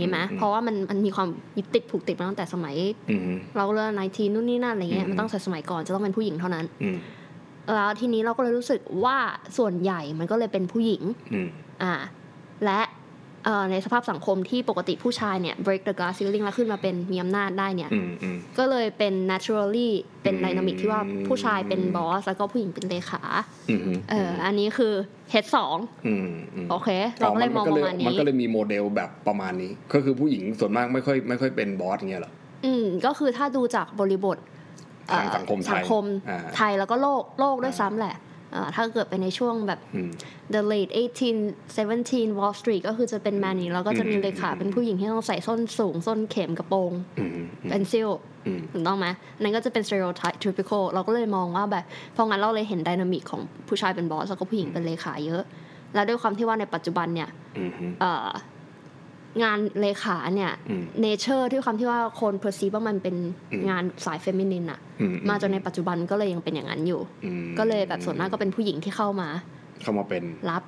นี่ไหมเพราะว่ามันมันมีความยึดติดผูกติดมาตั้งแต่สมัยเราเรื่องไนทีนู่นนี่นั่นอะไรเงี้ยมันต้องสมัยก่อนจะต้องเป็นผู้หญิงเท่านั้นแล้วทีนี้เราก็เลยรู้สึกว่าส่วนใหญ่มันก็เลยเป็นผู้หญิงอ่าและในสภาพสังคมที่ปกติผู้ชายเนี่ย break the glass ceiling แล้วขึ้นมาเป็นมีอำนาจได้เนี่ยก็เลยเป็น naturally เป็น dynamic ที่ว่าผู้ชายเป็นบอสแล้วก็ผู้หญิงเป็นเลขาเอออันนี้คือ เอช สอง อืมโอเคเราก็เลยมองประมาณนี้มันก็เลยมีโมเดลแบบประมาณนี้ก็คือผู้หญิงส่วนมากไม่ค่อยไม่ค่อยเป็นบอสเงี้ยหรออืมก็คือถ้าดูจากบริบทสังคมไทยสังคมไทยแล้วก็โลกโลกด้วยซ้ำแหละถ้าเกิดไปในช่วงแบบ the late eighteen seventeen Wall Street ก็คือจะเป็นแมนนี่แล้วก็จะมีเลขาเป็นผู้หญิงที่ต้องใส่ส้นสูงส้นเข็มกระโปรงเป็นซิลถูกต้องไหมนั่นก็จะเป็น stereotype typical เราก็เลยมองว่าแบบเพราะงั้นเราเลยเห็น dynamic ของผู้ชายเป็นบอสแล้วก็ผู้หญิงเป็นเลขาเยอะแล้วด้วยความที่ว่าในปัจจุบันเนี่ยงานเลขาเนี่ย nature ที่ความที่ว่าคน perceive ว่ามันเป็นงานสาย feminine อะมาจนในปัจจุบันก็เลยยังเป็นอย่างนั้นอยู่ก็เลยแบบส่วนมากก็เป็นผู้หญิงที่เข้ามาเข้ามาเป็นรับ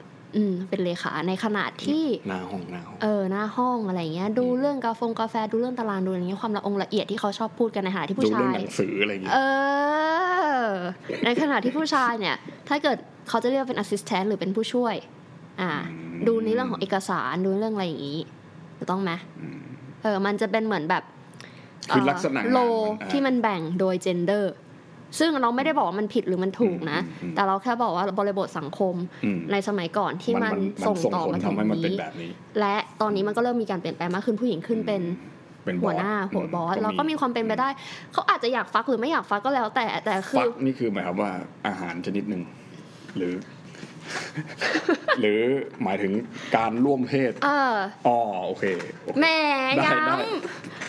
เป็นเลขาในขณะที่หน้าห้องหน้าห้องเออหน้าห้องอะไรเงี้ยดูเรื่องกาแฟกาแฟดูเรื่องตารางดูอะไรเงี้ยความละองละเอียดที่เขาชอบพูดกันในขณะที่ผู้ชายดูเรื่องหนังสืออะไรเงี้ยเออในขณะที่ผู้ชายเนี่ยถ้าเกิดเขาจะเรียกเป็น assistant หรือเป็นผู้ช่วยอ่าดูในเรื่องของเอกสารดูเรื่องอะไรอย่างงี้ถูกต้องไหมเออมันจะเป็นเหมือนแบบคือลักษณะโลที่มันแบ่งโดยเจนเดอร์ซึ่งเราไม่ได้บอกว่ามันผิดหรือมันถูกนะแต่เราแค่บอกว่าบริบทสังคมในสมัยก่อนที่มันส่งต่อมาถึงนี้และตอนนี้มันก็เริ่มมีการเปลี่ยนแปลงมากขึ้นผู้หญิงขึ้นเป็นหัวหน้าหัวบอสเราก็มีความเป็นไปได้เขาอาจจะอยากฟักหรือไม่อยากฟักก็แล้วแต่แต่คือฟักนี่คือหมายความว่าอาหารชนิดนึงหรือหรือหมายถึงการร่วมเพศเอออ๋อโอเคแหมย้ำ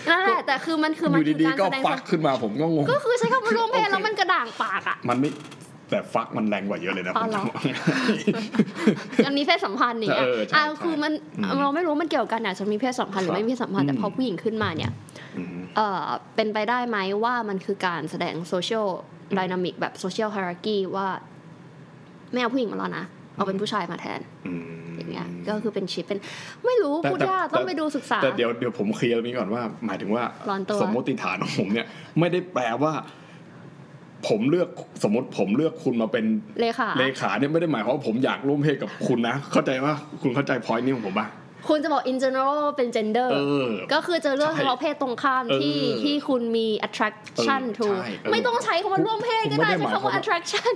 นั่นแหละแต่คือมันคือมันคือการแสดงฟักขึ้นมาผมก็งงก็คือใช้คำว่าร่วมเพศแล้วมันกระด่างปากอ่ะมันไม่แต่ฟักมันแรงกว่าเยอะเลยนะผมมันมีเพศสัมพันธ์นี่อ่ะอ่ะคือมันเราไม่รู้มันเกี่ยวกันน่ะจะมีเพศสัมพันธ์หรือไม่มีเพศสัมพันธ์แต่พอผู้หญิงขึ้นมาเนี่ยเอ่อเป็นไปได้ไหมว่ามันคือการแสดงโซเชียลไดนามิกแบบโซเชียลไฮรักี้ว่าไม่เอาผู้หญิงมาแล้วนะเอาเป็นผู้ชายมาแทนอย่างเงี้ยก็คือเป็นชิปเป็นไม่รู้พูดยากต้องไปดูศึกษาแต่เดี๋ยวเดี๋ยวผมเคลียร์นี้ก่อนว่าหมายถึงว่าสมมติฐานของผมเนี่ยไม่ได้แปลว่าผมเลือกสมมติผมเลือกคุณมาเป็นเลขาเลขาเนี่ยไม่ได้หมายความว่าผมอยากร่วมเพศกับคุณนะเข้าใจว่าคุณเข้าใจ point นี้ของผมป่ะคุณจะบอก in general เป็น gender ก็คือจะเลือกเพศตรงข้ามที่ที่คุณมี attraction to ไม่ต้องใช้คำว่าร่วมเพศก็ได้ใช้คำว่า attraction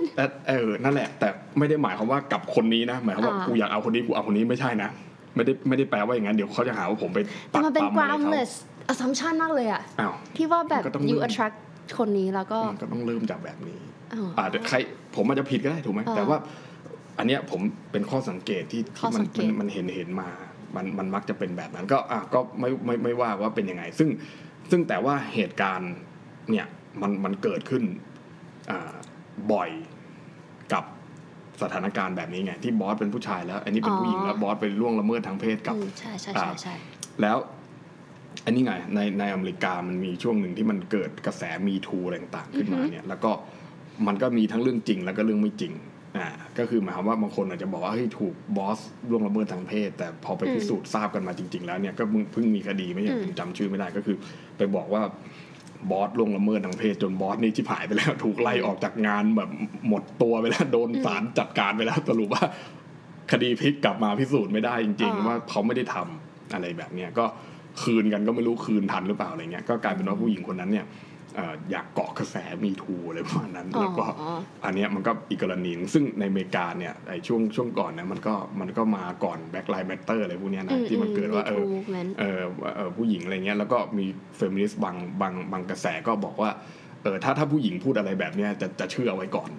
เออนั่นแหละแต่ไม่ได้หมายความว่ากับคนนี้นะหมายความว่ากูอยากเอาคนนี้กูเอาคนนี้ไม่ใช่นะไม่ได้ไม่ได้แปลว่าอย่างนั้นเดี๋ยวเขาจะหาว่าผมไปปักปั๊มอะไรเขาแต่มันเป็น groundless assumption มากเลยอะที่ว่าแบบ you attract คนนี้แล้วก็มันก็ต้องเริ่มจากแบบนี้อาจจะใครผมอาจจะผิดก็ได้ถูกไหมแต่ว่าอันเนี้ยผมเป็นข้อสังเกตที่มันมันเห็นเห็นมามันมันมักจะเป็นแบบนั้นก็อ่ะก็ไม่ไม่ไม่ว่าว่าเป็นยังไงซึ่งซึ่งแต่ว่าเหตุการณ์เนี่ยมันมันเกิดขึ้นอ่าบ่อยกับสถานการณ์แบบนี้ไงที่บอสเป็นผู้ชายแล้วอันนี้เป็นผู้หญิงแล้วบอสไปล่วงละเมิดทางเพศกับใช่ใช่ใช่ใช่แล้วอันนี้ไงในในอเมริกามันมีช่วงหนึ่งที่มันเกิดกระแสมีทูอะไรต่างๆขึ้นมาเนี่ยแล้วก็มันก็มีทั้งเรื่องจริงแล้วก็เรื่องไม่จริง อ่าก็คือหมายความว่าบางคนอาจจะบอกว่าเฮ้ยถูกบอสล่วงละเมิดทางเพศแต่พอไปพิสูจน์ทราบกันมาจริงๆแล้วเนี่ยก็เพิ่งมีคดีไม่อย่างผมจำชื่อไม่ได้ก็คือไปบอกว่าบอสล่วงละเมิดทางเพศจนบอสนี่ชิบหายไปแล้วถูกไล่ออกจากงานแบบหมดตัวไปแล้วโดนศาลจัดการไปแล้วสรุปว่าคดีพลิกกลับมาพิสูจน์ไม่ได้จริงๆว่าเขาไม่ได้ทำอะไรแบบเนี้ยก็คืนกันก็ไม่รู้คืนทันหรือเปล่าอะไรเงี้ยก็กลายเป็นว่าผู้หญิงคนนั้นเนี่ยอยากเกาะกระแสมีทูอะไรประมาณนั้นแล้วก็อันเนี้ยมันก็อีกกรณีนึงซึ่งในอเมริกาเนี่ยไอ้ช่วงช่วงก่อนเนี่ยมันก็มันก็มาก่อน Black Lives Matter อะไรพวกเนี้ยนะที่มันเกิดว่าเออเออเออผู้หญิงอะไรเงี้ยแล้วก็มีเฟมินิสต์บางบางบางกระแสก็บอกว่าเออถ้าถ้าผู้หญิงพูดอะไรแบบเนี้ยจะจะเชื่อไว้ก่อน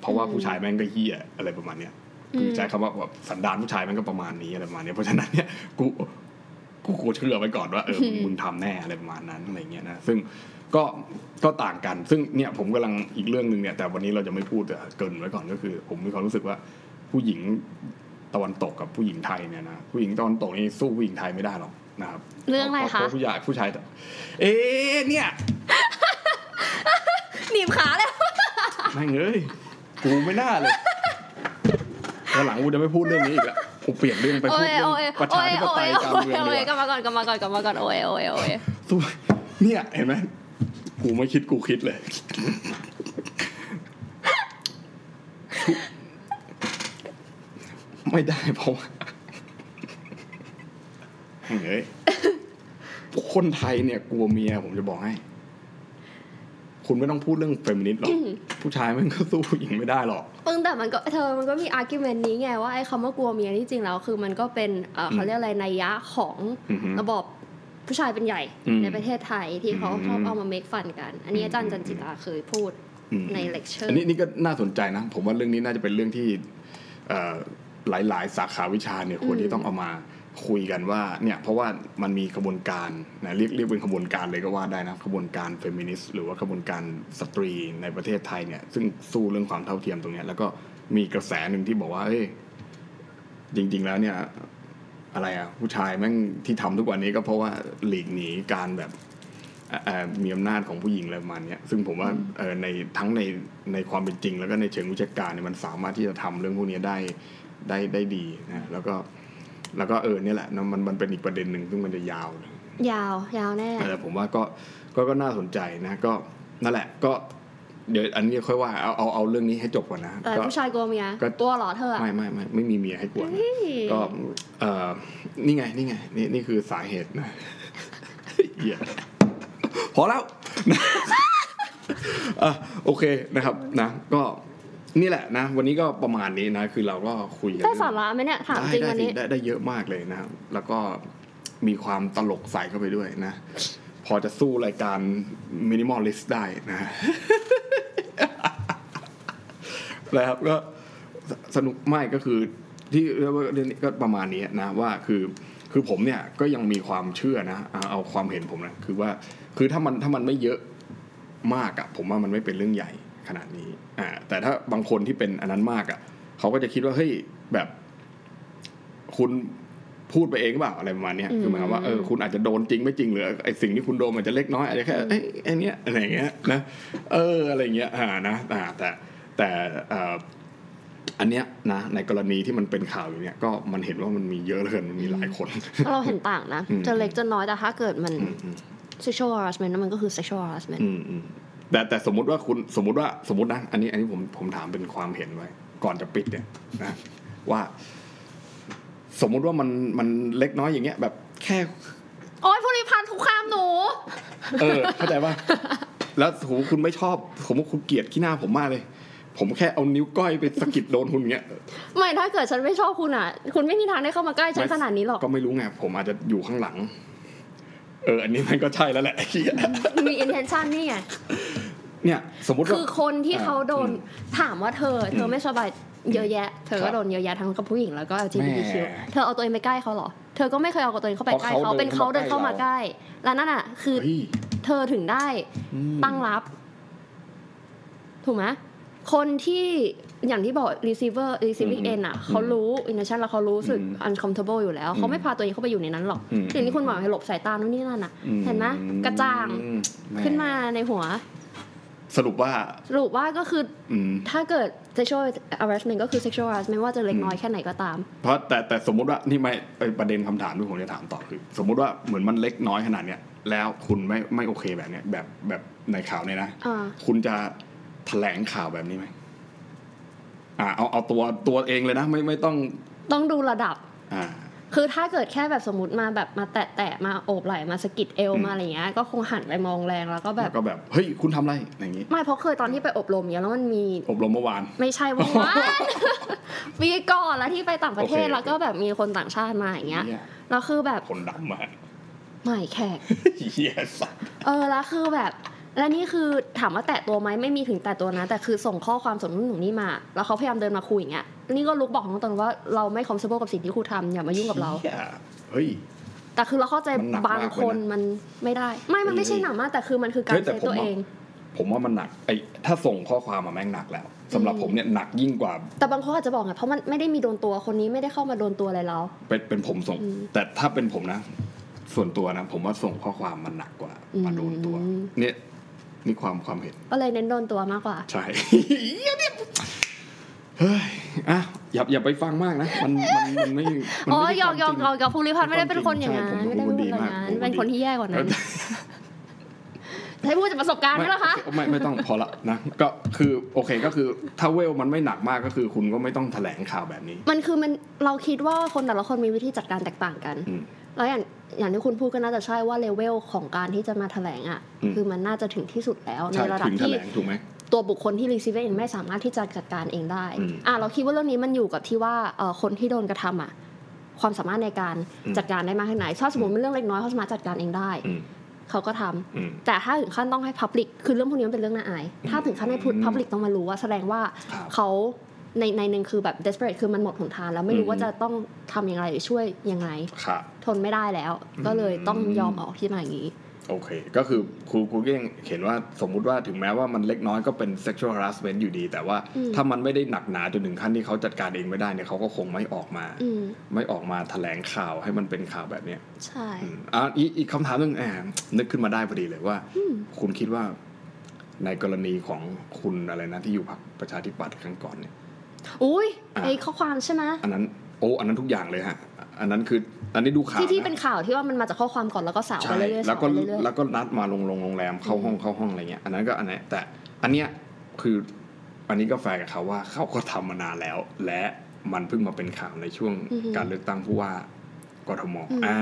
เพราะว่าผู้ชายแม่งก็เหี้ยอะไรประมาณเนี้ยคือใช้คำว่าสันดานผู้ชายแม่งก็ประมาณนี้อะไรประมาณเนี้ยเพราะฉะนั้นเนี่ยกูกูกูเชื่อไว้ก่อนว่าเออมึงทำแน่อะไรประมาณนั้นอะไรเงี้ยนะซึ่งก็ก็ต่างกันซึ่งเนี่ยผมกำลังอีกเรื่องนึงเนี่ยแต่วันนี้เราจะไม่พูดแต่เกริ่นไว้ก่อนก็คือผมมีความรู้สึกว่าผู้หญิงตะวันตกกับผู้หญิงไทยเนี่ยนะผู้หญิงตะวันตกนี่สู้ผู้หญิงไทยไม่ได้หรอกนะครับเรื่องอะไรคะเพราะผู้ชายผู้ชายเอ๊ะเนี่ยหนีบขาเลยแม่งเอ้ยกูไม่น่าเลยวันหลังกูจะไม่พูดเรื่องนี้อีกแล้วกูเปลี่ยนเรื่องไปพูดเรื่องประชาธิปไตยการเมืองเลยกลับมาก่อนกลับมาก่อนกลับมาก่อนโอ้ยโอ้ยโอ้ยเนี่ยเห็นไหมกูไม่คิดกูคิดเลยไม่ได้เพราะว่าเฮ้ยคนไทยเนี่ยกลัวเมียผมจะบอกให้คุณไม่ต้องพูดเรื่องเฟมินิสต์หรอกผู้ชายมันก็สู้ผู้หญิงไม่ได้หรอกเออแต่มันก็เธอมันก็มีอาร์กิวเมนต์นี้ไงว่าไอ้คำว่ากลัวเมียนี่จริงแล้วคือมันก็เป็นเอ่อเขาเรียกอะไรนัยยะของระบบผู้ชายเป็นใหญ่ในประเทศไทยที่เขาชอบเอามาเมคฟันกันอันนี้อาจารย์จันจิตาเคยพูดในเลคเชอร์อันนี้นี่ก็น่าสนใจนะผมว่าเรื่องนี้น่าจะเป็นเรื่องที่หลายๆสาขาวิชาเนี่ยควรที่ต้องเอามาคุยกันว่าเนี่ยเพราะว่ามันมีขบวนการนะเรียกเรียกเป็นขบวนการเลยก็ว่าได้นะขบวนการเฟมินิสต์หรือว่าขบวนการสตรีในประเทศไทยเนี่ยซึ่งสู้เรื่องความเท่าเทียมตรงนี้แล้วก็มีกระแสนึงที่บอกว่าเอ้ยจริงๆแล้วเนี่ยอะไรอ่ะผู้ชายแม่งที่ทำทุกวันนี้ก็เพราะว่าหลีกหนีการแบบมีอำนาจของผู้หญิงอะไรประมาณนี้ซึ่งผมว่าในทั้งในในความเป็นจริงแล้วก็ในเชิงวิชาการเนี่ยมันสามารถที่จะทำเรื่องพวกนี้ได้ได้ได้ดีนะแล้วก็แล้วก็เออเนี่ยแหละมันมันเป็นอีกประเด็นหนึ่งซึ่งมันจะยาวยาวยาวแน่แต่ผมว่าก็ก็ก็น่าสนใจนะก็นั่นแหละก็เดี๋ยวอันนี้ค่อยว่าเอาเอาเอาเรื่องนี้ให้จบก่อนนะผู้ชายกลัวเมียกลัวเหรอเธอไม่ไม่ไม่ไม่มีเมียให้กลัวก็เออนี่ไงนี่ไงนี่นี่คือสาเหตุนะเหี้ยพอแล้วอ่ะโอเคนะครับนะก็นี่แหละนะวันนี้ก็ประมาณนี้นะคือเราก็คุยกันได้สาระไหมเนี่ยถามจริงวันนี้ได้ได้เยอะมากเลยนะครับแล้วก็มีความตลกใส่เข้าไปด้วยนะพอจะสู้รายการมินิมอลลิสต์ได้นะนะครับก็สนุกมากก็คือที่เรื่องนี้ก็ประมาณนี้นะว่าคือคือผมเนี่ยก็ยังมีความเชื่อนะเอาความเห็นผมนะคือว่าคือถ้ามันถ้ามันไม่เยอะมากอะผมว่ามันไม่เป็นเรื่องใหญ่ขนาดนี้อ่าแต่ถ้าบางคนที่เป็นอันนั้นมากอะเขาก็จะคิดว่าเฮ้ยแบบคุณพูดไปเองเปล่าอะไรประมาณนี้คือหมายความว่าเออคุณอาจจะโดนจริงไม่จริงหรือไอสิ่งที่คุณโดนมันจะเล็กน้อยอะไรแค่ไอไอเนี้ยอะไรเงี้ยนะเอออะไรเงี้ยอ่านะแต่แต่อันเนี้ยนะในกรณีที่มันเป็นข่าวอยู่เนี้ยก็มันเห็นว่ามันมีเยอะเหลือเกินมันมีหลายคนเราเห็นต่างนะจะเล็กจะน้อยแต่ถ้าเกิดมัน sexual harassment มันก็คือ sexual harassment แต่แต่สมมติว่าคุณสมมติว่าสมมตินะอันนี้อันนี้ผมผมถามเป็นความเห็นไว้ก่อนจะปิดเนี่ยนะว่าสมมุติว่ามันมันเล็กน้อยอย่างเงี้ยแบบแค่โอ๊ยภูริพันธ์คุกคามหนูเออเข้าใจป่ะแล้วผมคุณไม่ชอบผมว่าคุณเกลียดขี้หน้าผมมากเลยผมแค่เอานิ้วก้อยไปสะกิดโดนคุณเงี้ยไม่ถ้าเกิดฉันไม่ชอบคุณอ่ะคุณไม่มีทางได้เข้ามาใกล้ฉันขนาดนี้หรอกก็ไม่รู้ไงผมอาจจะอยู่ข้างหลังเอออันนี้มันก็ใช่แล้วแหละมี intention นี่ไงเนี่ยสมมุติว่าคือคนที่เขาโดนถามว่าเธอเธอไม่สบายเยอะแยะเธอก็โดนเยอะแยะทั้งกับผู้หญิงแล้วก็ แอล จี บี ที คิว เธอเอาตัวเองไปใกล้เขาเหรอเธอก็ไม่เคยเอาตัวเองเข้าไปใกล้เขาเป็นเขาเดินเข้ามาใกล้แล้วนั่นน่ะคือเธอถึงได้ตั้งรับถูกไหมคนที่อย่างที่บอก receiver receiving end อ่ะเขารู้ intention แล้วเขารู้สึก uncomfortable อยู่แล้วเขาไม่พาตัวเองเข้าไปอยู่ในนั้นหรอกสิ่งที่คุณบอกให้หลบสายตาโน่นนี่นั่นน่ะเห็นไหมกระจ่างขึ้นมาในหัว สรุปว่าสรุปว่าก็คือถ้าเกิด sexual harassment ก็คือ sexual harassment ไม่ว่าจะเล็กน้อยแค่ไหนก็ตามเพราะแต่แต่สมมติว่านี่ไม่ประเด็นคำถามที่ผมจะถามต่อคือสมมติว่าเหมือนมันเล็กน้อยขนาดเนี้ยแล้วคุณไม่ไม่โอเคแบบเนี้ยแบบแบบในข่าวเนี่ยนะคุณจะแถลงข่าวแบบนี้ไหมอ่าเอาเอาตัวตัวเองเลยนะไม่ไม่ต้องต้องดูระดับอ่าคือถ้าเกิดแค่แบบสมมุติมาแบบมาแตะๆมาโอบไหล่มาสะกิดเอวมาอะไรอย่างเงี้ยก็คงหันไปมองแรงแล้วก็แบบก็แบบเฮ้ยคุณทำอะไรอย่างงี้ไม่เพราะเคยตอนที่ไปอบรมเงี้ยแล้วมันมีอบรมเมื่อวานไม่ใช่เมื่อวานปีก่อนแล้วที่ไปต่างประเทศแล้วก็แบบมีคนต่างชาติมาอย่างเงี้ยแล้วคือแบบคนดำมาไม่แขกเออแล้วคือแบบและนี่คือถามว่าแตะตัวไหมไม่มีถึงแตะตัวนะแต่คือส่งข้อความส่งนู่นส่งนี่มาแล้วเขาพยายามเดินมาคุยอย่างเงี้ยนี่ก็ลุกบอกของตนว่าเราไม่ comfortable กับสิ่งที่ครูทำอย่ามายุ่งกับเราเฮ้ยแต่คือเราเข้าใจบางคนมันไม่ได้ไม่มันไม่ใช่หนักมากแต่คือมันคือการเซฟตัวเองผมว่ามันหนักไอ้ถ้าส่งข้อความมาแม่งหนักแล้วสำหรับผมเนี่ยหนักยิ่งกว่าแต่บางคนอาจจะบอกไงเพราะมันไม่ได้มีโดนตัวคนนี้ไม่ได้เข้ามาโดนตัวอะไรเราเป็นเป็นผมส่งแต่ถ้าเป็นผมนะส่วนตัวนะผมว่าส่งข้อความมันหนักกว่ามาโดนตัวเนี่ยนี่ความความเห็นก็เลยเน้นโดนตัวมากกว่าใช่เฮ้ยอ่ะอย่าอย่าไปฟังมากนะมันมันมันไม่อ๋อยอกยอกยอกภูริพัฒน์ไม่ได้เป็นคนอย่างนั้นไม่ได้เป็นคนอย่างนั้นเป็นคนที่แย่กว่านั้นให้พูดจากประสบการณ์ไหมล่ะคะไม่ไม่ต้องพอละนะก็คือโอเคก็คือถ้าเวลมันไม่หนักมากก็คือคุณก็ไม่ต้องแถลงข่าวแบบนี้มันคือมันเราคิดว่าคนแต่ละคนมีวิธีจัดการแตกต่างกันแล้วอย่างอย่างที่คุณพูดก็น่าจะใช่ว่าเลเวลของการที่จะมาแถลงอ่ะคือมันน่าจะถึงที่สุดแล้วในระดับที่ตัวบุคคลที่รีซีฟเองไม่สามารถที่จะจัดการเองได้อ่ะเราคิดว่าเรื่องนี้มันอยู่กับที่ว่าคนที่โดนกระทำอ่ะความสามารถในการจัดการได้มากแค่ไหนถ้าสมมติเป็นเรื่องเล็กน้อยเขาสามารถจัดการเองได้เขาก็ทำแต่ถ้าถึงขั้นต้องให้ public คือเรื่องพวกนี้มันเป็นเรื่องน่าอายถ้าถึงขั้นให้ public ต้องมารู้ว่าแสดงว่าเขาในในนึงคือแบบ desperate คือมันหมดหนทางแล้วไม่รู้ว่าจะต้องทำยังไงช่วยยังไงทนไม่ได้แล้วก็เลยต้องยอมออกที่มาอย่างนี้โอเคก็คือครูครูเก่งเห็นว่าสมมุติว่าถึงแม้ว่ามันเล็กน้อยก็เป็น sexual harassment อยู่ดีแต่ว่าถ้ามันไม่ได้หนักหนาจนถึงขั้นที่เขาจัดการเองไม่ได้เนี่ยเขาก็คงไม่ออกมาไม่ออกมาแถลงข่าวให้มันเป็นข่าวแบบนี้ใช่อ่ะอีกอีกคำถามนึงแหมนึกขึ้นมาได้พอดีเลยว่าคุณคิดว่าในกรณีของคุณอะไรนะที่อยู่พรรคประชาธิปัตย์ครั้งก่อนเนี่ยอุ้ยไอ้ข้อความใช่ไหมอันนั้นโอ้อันนั้นทุกอย่างเลยฮะอันนั้นคืออันนี้ดูข่าวที่ที่เป็นข่าวที่ว่ามันมาจากข้อความก่อนแล้วก็สาวไปเรื่อยๆแล้วก็แล้วก็นัดมาลงโรงแรมเข้าห้องเข้าห้องอะไรเงี้ยอันนั้นก็อันนี้แต่อันเนี้ยคืออันนี้ก็แฟร์กับเขาว่าเขาก็ทำมานานแล้วและมันเพิ่งมาเป็นข่าวในช่วงการเลือกตั้งผู้ว่ากทม.อ่า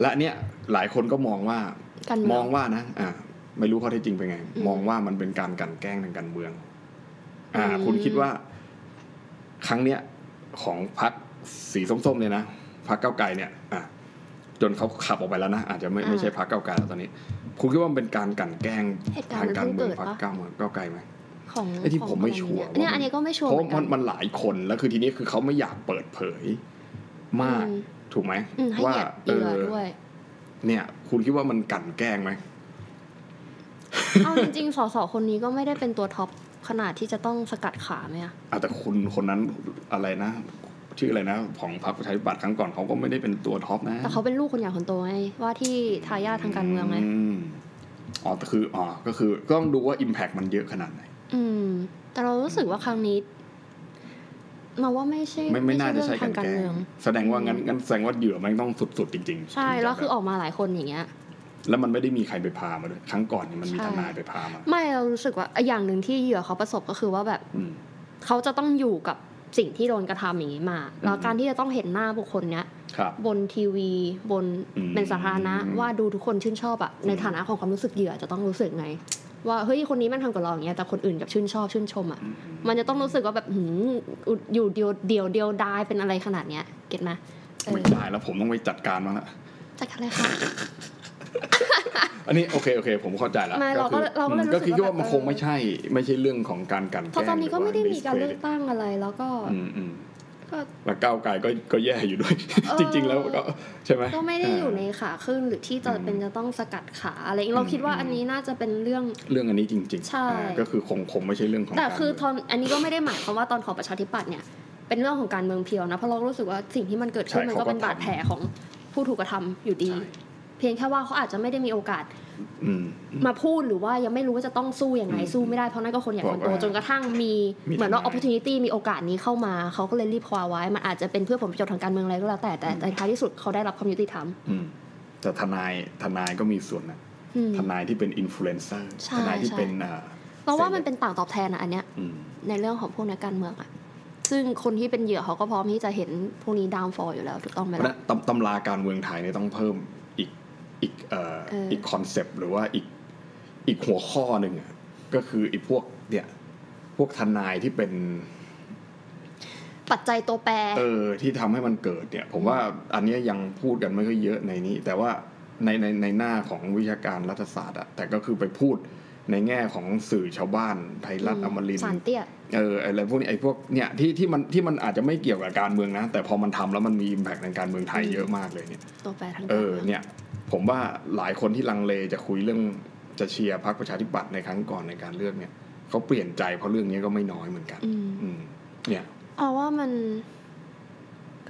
และเนี้ยหลายคนก็มองว่ามองว่านะอ่าไม่รู้ข้อเท็จจริงเป็นไงมองว่ามันเป็นการกลั่นแกล้งทางการเมืองอ่าคุณคิดว่าครั้งเนี้ยของพรรคสีส้มๆเนี่ยนะพรรคก้าวไกลเนี่ยอ่ะจนเขาขับออกไปแล้วนะอาจจะไม่ไม่ใช่พรรคก้าวไกลตอนนี้คุณคิดว่ามันเป็นการกลั่นแกล้งทางการเมืองพรรคก้าวไกลมั้ยของไอ้ที่ผมไม่ชัวร์เนี่ยอันนี้ก็ไม่ชัวร์เพราะมันมันหลายคนแล้วคือทีนี้คือเขาไม่อยากเปิดเผยมากถูกมั้ยว่าเออเนี่ยคุณคิดว่ามันกลั่นแกล้งมั้ยเอาจริงๆสสคนนี้ก็ไม่ได้เป็นตัวท็อปขนาดที่จะต้องสกัดขาไหมอ่ะแต่คุณคนนั้นอะไรนะชื่ออะไรนะของพรรคประชาธิปัตย์ครั้งก่อนเขาก็ไม่ได้เป็นตัวท็อปนะแต่เขาเป็นลูกคนใหญ่คนโตไงว่าที่ทายาททางการเมืองไงอ๋อแต่คืออ๋อก็คือต้องดูว่า impact มันเยอะขนาดไหนอืมแต่เรารู้สึกว่าครั้งนี้มาว่าไม่ใช่ไม่น่าจะใช่ทางการเมืองแสดงว่างั้นงั้นแสดงว่าเหยื่อมันต้องสุดๆจริงๆใช่แล้วคือออกมาหลายคนอย่างเงี้ยแล้วมันไม่ได้มีใครไปพามาด้วยครั้งก่อนเนี่ยมันมีทนายไปพามาไม่เรารู้สึกว่าอย่างนึงที่เหยื่อเขาประสบก็คือว่าแบบเขาจะต้องอยู่กับสิ่งที่โดนกระทำอย่างนี้มาแล้วการที่จะต้องเห็นหน้าบุคคลเนี้ย บนทีวีบนเป็นสาธารณะว่าดูทุกคนชื่นชอบอ่ะในฐานะของความรู้สึกเหยื่อจะต้องรู้สึกไงว่าเฮ้ยคนนี้มันทำกับเราอย่างเงี้ยแต่คนอื่นกับชื่นชอบชื่นชมอ่ะมันจะต้องรู้สึกว่าแบบอยู่เดียวเดียวเดียวดายเป็นอะไรขนาดเนี้ยเก็ทไหมไม่ได้แล้วผมต้องไปจัดการบ้างละจัดการเลยค่ะอันนี้โอเคโอเคผมเข้าใจแล้วก็คือก็คิดว่ามันคงไม่ใช่ไม่ใช่เรื่องของการกันแกล้งเพราะตอนนี้ก็ไม่ได้มีการเลือกตั้งอะไรแล้วก็ก็แล้วก้าวไกลก็ก็แย่อยู่ด้วยจริงๆแล้วก็ใช่ไหมก็ไม่ได้อยู่ในขาขึ้นหรือที่จะเป็นจะต้องสกัดขาอะไรเราคิดว่าอันนี้น่าจะเป็นเรื่องเรื่องอันนี้จริงๆใช่ก็คือคงคงไม่ใช่เรื่องของแต่คือตอนอันนี้ก็ไม่ได้หมายความว่าตอนของประชาธิปัตย์เนี่ยเป็นเรื่องของการเมืองเพียวนะเพราะเรารู้สึกว่าสิ่งที่มันเกิดขึ้นมันก็เป็นบาดแผลของผู้ถูกกระทำอยู่ดีเพียงแค่ว่าเขาอาจจะไม่ได้มีโอกาส มาพูดหรือว่ายังไม่รู้ว่าจะต้องสู้ยังไงสู้ไม่ได้เพราะนั่นก็คนใหญ่คนโตจนกระทั่งมีเหมือนว่า opportunity มีโอกาสนี้เข้ามาเขาก็เลยรีบคว้าไว้มันอาจจะเป็นเพื่อผลประโยชน์ทางการเมืองอะไรก็แล้วแต่แต่ท้ายที่สุดเขาได้รับความยุติธรรมแต่ทนายทนายก็มีส่วนนะทนายที่เป็นอินฟลูเอนเซอร์ทนายที่เป็นเราว่ามันเป็นต่างตอบแทนนะอันเนี้ยในเรื่องของพวกนักการเมืองอ่ะซึ่งคนที่เป็นเหยื่อเขาก็พร้อมที่จะเห็นพวกนี้ดาวน์ฟอลอยู่แล้วถูกต้องไหมล่ะตำราการเมืองไทยเนี่ยต้องเพิ่มอีกอีกเอ่ออีกคอนเซปต์หรือว่าอีกอีกหัวข้อหนึ่งก็คือไอ้พวกเนี่ยพวกทนายที่เป็นปัจจัยตัวแปรเออที่ทำให้มันเกิดเนี่ยผมว่าอันนี้ยังพูดกันไม่ค่อยเยอะในนี้แต่ว่าในในในหน้าของวิชาการรัฐศาสตร์อะแต่ก็คือไปพูดในแง่ของสื่อชาวบ้านไทยรัฐอมรินทร์สารเตี้ยเอออะไรพวกนี้ไอ้พวกเนี่ยที่ที่มันที่มันอาจจะไม่เกี่ยวกับการเมืองนะแต่พอมันทำแล้วมันมี impact ในการเมืองไทยเยอะมากเลยเนี่ยตัวแปรทั้งเออเนี่ยผมว่าหลายคนที่ลังเลจะคุยเรื่องจะเชียร์พรรคประชาธิปัตย์ในครั้งก่อนในการเลือกเนี่ยเขาเปลี่ยนใจเพราะเรื่องนี้ก็ไม่น้อยเหมือนกันเนี่ยเอาว่ามัน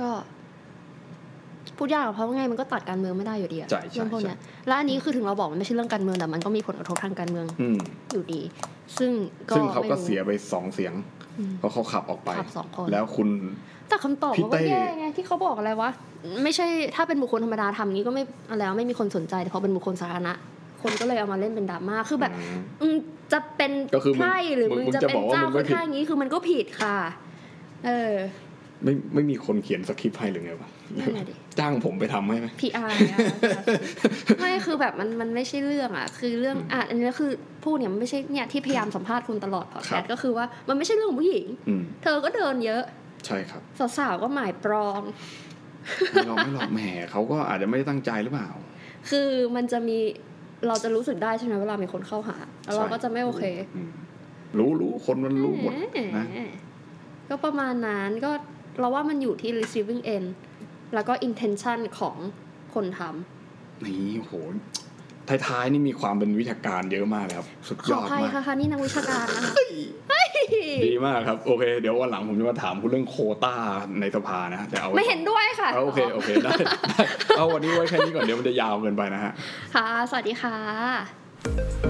ก็พูดยากเพราะว่าไงมันก็ตัดการเมืองไม่ได้อยู่ดีอะเรื่องพวกนี้และอันนี้คือถึงเราบอกมันไม่ใช่เรื่องการเมืองแต่มันก็มีผลกระทบทางการเมืองอยู่ดีซึ่งก็ซึ่งเขาก็เสียไปสองเสียงเพราะเขาขับออกไปแล้วคุณแต่คำตอบมันก็แย่ไงที่เขาบอกอะไรวะไม่ใช่ถ้าเป็นบุคคลธรรมดาทำงี้ก็ไม่แล้วไม่มีคนสนใจแต่พอเป็นบุคคลสาธารณะคนก็เลยเอามาเล่นเป็นดราม่าคือแบบจะเป็นใช่หรือมึงจะเป็นเจ้าคนท่างี้คือมันก็ผิดค่ะเออไม่ไม่มีคนเขียนสคริปต์ให้หรือไงวะจ้างผมไปทำให้ไหม พี อาร์ เนี่ยไม่คือแบบมันมันไม่ใช่เรื่องอ่ะคือเรื่องอ่ะอันนี้คือพูดเนี่ยมันไม่ใช่เนี่ยที่พยายามสัมภาษณ์คุณตลอดพอดแคสต์ก็คือว่ามันไม่ใช่เรื่องผู้หญิงเธอก็เดินเยอะใช่ครับสาวๆก็หมายปรองไม่หรอกไม่หรอกแหมเขาก็อาจจะไม่ได้ตั้งใจหรือเปล่าคือมันจะมีเราจะรู้สึกได้ใช่ไหมเวลามีคนเข้าหาแล้วเราก็จะไม่โอเครู้รู้คนมันรู้หมดนะก็ประมาณนั้นก็เราว่ามันอยู่ที่ receiving end แล้วก็ intention ของคนทำนี่โหท้ายๆนี่มีความเป็นวิชาการเยอะมากเลยครับสุดยอดมากขออภัยค่ะนี่นักวิชาการนะคะดีมากครับโอเคเดี๋ยววันหลังผมจะมาถามคุณเรื่องโควต้าในสภานะแต่เอาไม่เห็นด้วยค่ะโอเคโอเคได้เอาวันนี้ไว้แค่นี้ก่อนเดี๋ยวมันจะยาวเกินไปนะฮะค่ะสวัสดีค่ะ